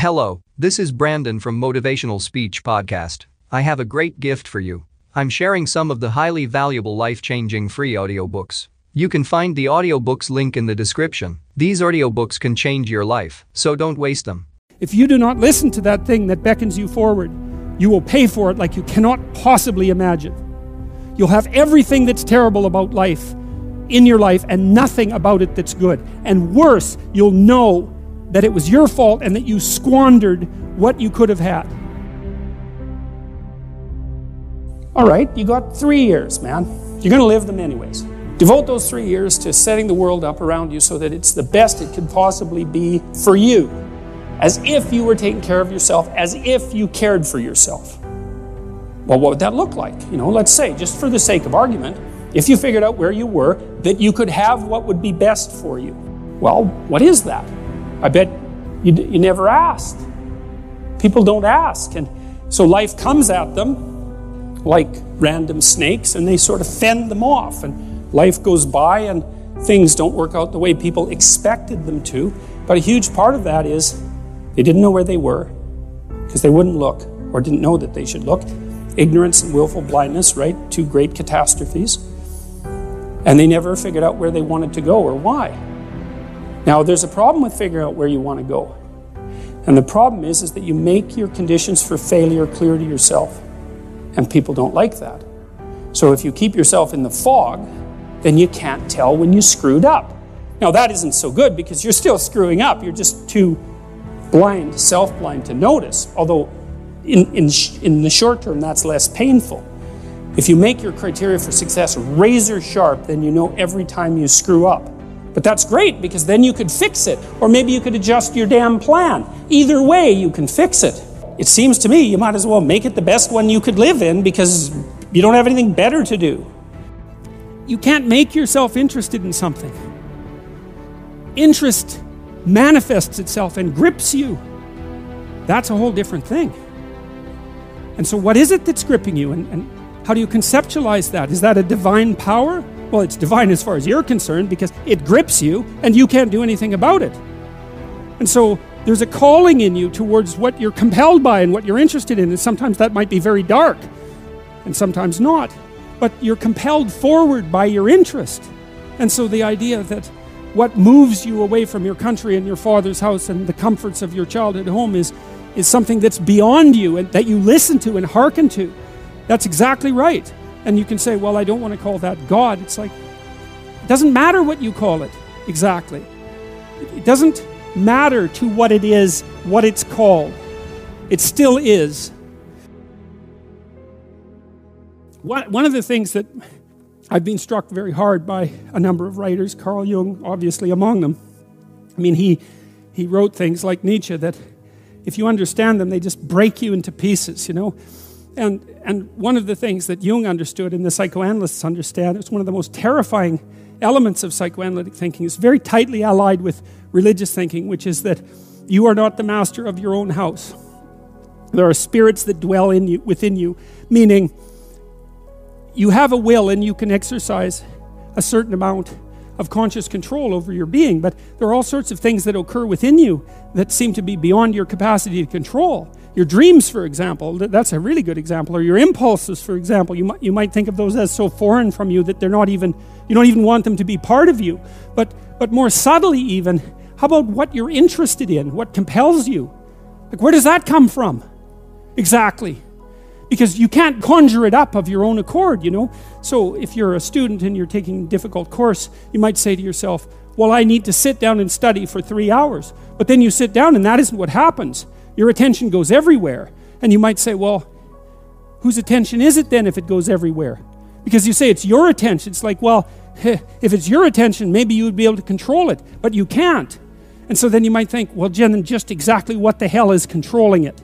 Hello, this is Brandon from Motivational Speech Podcast. I have a great gift for you. I'm sharing some of the highly valuable life-changing free audiobooks. You can find the audiobooks link in the description. These audiobooks can change your life, so don't waste them. If you do not listen to that thing that beckons you forward, you will pay for it like you cannot possibly imagine. You'll have everything that's terrible about life in your life and nothing about it that's good. And worse, you'll know that it was your fault and that you squandered what you could have had. All right, you got 3 years, man. You're going to live them anyways. Devote those 3 years to setting the world up around you so that it's the best it could possibly be for you. As if you were taking care of yourself, as if you cared for yourself. Well, what would that look like? You know, let's say, just for the sake of argument, if you figured out where you were, that you could have what would be best for you. Well, what is that? I bet you never asked. People don't ask. And so life comes at them like random snakes, and they sort of fend them off. And life goes by, and things don't work out the way people expected them to. But a huge part of that is they didn't know where they were because they wouldn't look or didn't know that they should look. Ignorance and willful blindness, right? Two great catastrophes. And they never figured out where they wanted to go or why. Now, there's a problem with figuring out where you want to go. And the problem is that you make your conditions for failure clear to yourself. And people don't like that. So if you keep yourself in the fog, then you can't tell when you screwed up. Now, that isn't so good because you're still screwing up. You're just too blind, self-blind to notice. Although in the short term, that's less painful. If you make your criteria for success razor sharp, then you know every time you screw up. But that's great because then you could fix it. Or maybe you could adjust your damn plan. Either way, you can fix it. It seems to me you might as well make it the best one you could live in because you don't have anything better to do. You can't make yourself interested in something. Interest manifests itself and grips you. That's a whole different thing. And so what is it that's gripping you, and how do you conceptualize that? Is that a divine power? Well, it's divine as far as you're concerned because it grips you and you can't do anything about it. And so there's a calling in you towards what you're compelled by and what you're interested in, and sometimes that might be very dark and sometimes not. But you're compelled forward by your interest. And so the idea that what moves you away from your country and your father's house and the comforts of your childhood home is something that's beyond you and that you listen to and hearken to. That's exactly right. And you can say, well, I don't want to call that God. It's like, it doesn't matter what you call it, exactly. It doesn't matter to what it is, what it's called. It still is. One of the things that I've been struck very hard by a number of writers, Carl Jung obviously among them. I mean, he wrote things like Nietzsche that if you understand them, they just break you into pieces, you know. And one of the things that Jung understood and the psychoanalysts understand, it's one of the most terrifying elements of psychoanalytic thinking. It's very tightly allied with religious thinking, which is that you are not the master of your own house. There are spirits that dwell in you, within you, meaning you have a will and you can exercise a certain amount of conscious control over your being, but there are all sorts of things that occur within you that seem to be beyond your capacity to control. Your dreams, for example, that's a really good example, or your impulses, for example. You might think of those as so foreign from you that they're not even, you don't even want them to be part of you. But more subtly even, how about what you're interested in, what compels you? Like, where does that come from? Exactly. Because you can't conjure it up of your own accord, you know. So if you're a student and you're taking a difficult course, you might say to yourself, well, I need to sit down and study for 3 hours. But then you sit down and that isn't what happens. Your attention goes everywhere. And you might say, well, whose attention is it then if it goes everywhere? Because you say it's your attention. It's like, well, if it's your attention, maybe you would be able to control it. But you can't. And so then you might think, well, Jen, just exactly what the hell is controlling it?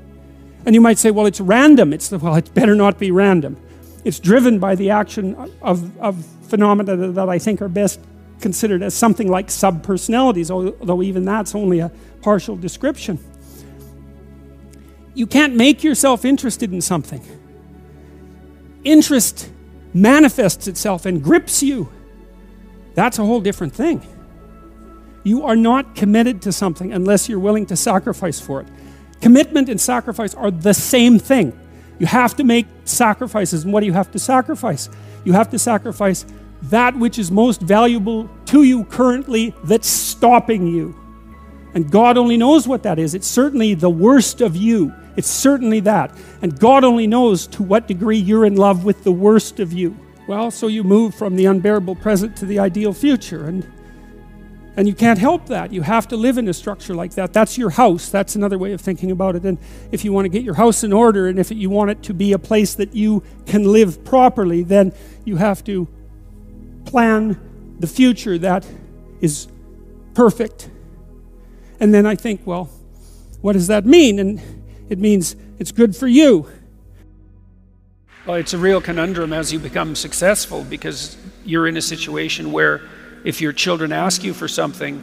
And you might say, well, it's random. It better not be random. It's driven by the action of phenomena that I think are best considered as something like subpersonalities, although even that's only a partial description. You can't make yourself interested in something. Interest manifests itself and grips you. That's a whole different thing. You are not committed to something unless you're willing to sacrifice for it. Commitment and sacrifice are the same thing. You have to make sacrifices. And what do you have to sacrifice? You have to sacrifice that which is most valuable to you currently that's stopping you. And God only knows what that is. It's certainly the worst of you. It's certainly that. And God only knows to what degree you're in love with the worst of you. Well, so you move from the unbearable present to the ideal future. And you can't help that. You have to live in a structure like that. That's your house. That's another way of thinking about it. And if you want to get your house in order, and if you want it to be a place that you can live properly, then you have to plan the future that is perfect. And then I think, well, what does that mean? And it means it's good for you. Well, it's a real conundrum as you become successful, because you're in a situation where if your children ask you for something,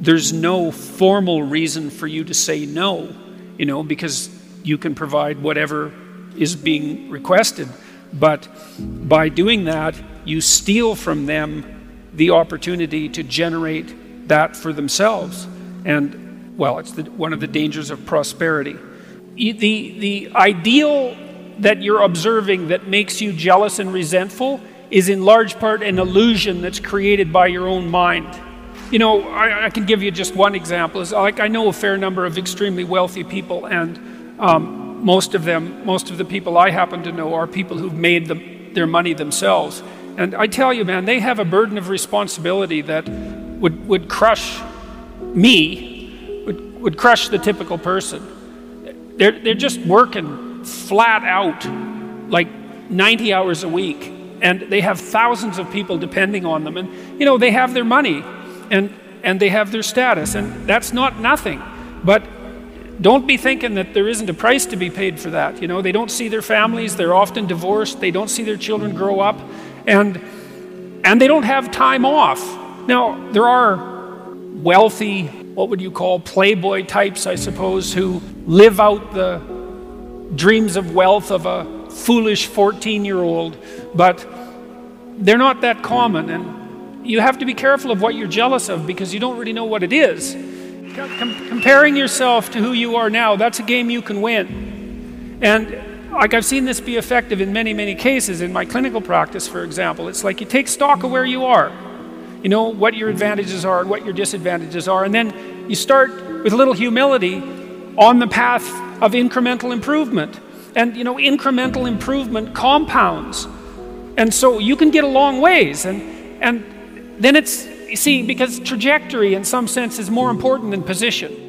there's no formal reason for you to say no, you know, because you can provide whatever is being requested. But by doing that, you steal from them the opportunity to generate that for themselves. And, well, it's one of the dangers of prosperity. The ideal that you're observing that makes you jealous and resentful is in large part an illusion that's created by your own mind. You know, I can give you just one example. It's like I know a fair number of extremely wealthy people, and most of the people I happen to know are people who've made their money themselves. And I tell you, man, they have a burden of responsibility that would crush me, would crush the typical person. They're just working flat out, like 90 hours a week. And they have thousands of people depending on them. And, you know, they have their money and they have their status. And that's not nothing. But don't be thinking that there isn't a price to be paid for that. You know, they don't see their families. They're often divorced. They don't see their children grow up. And they don't have time off. Now, there are wealthy, what would you call, playboy types, I suppose, who live out the dreams of wealth of a foolish 14-year-old, but they're not that common, and you have to be careful of what you're jealous of, because you don't really know what it is. Comparing yourself to who you are now, that's a game you can win. And like I've seen this be effective in many, many cases in my clinical practice, for example. It's like you take stock of where you are, you know, what your advantages are and what your disadvantages are, and then you start with a little humility on the path of incremental improvement. And, you know, incremental improvement compounds. And so you can get a long ways. And then it's, you see, because trajectory in some sense is more important than position.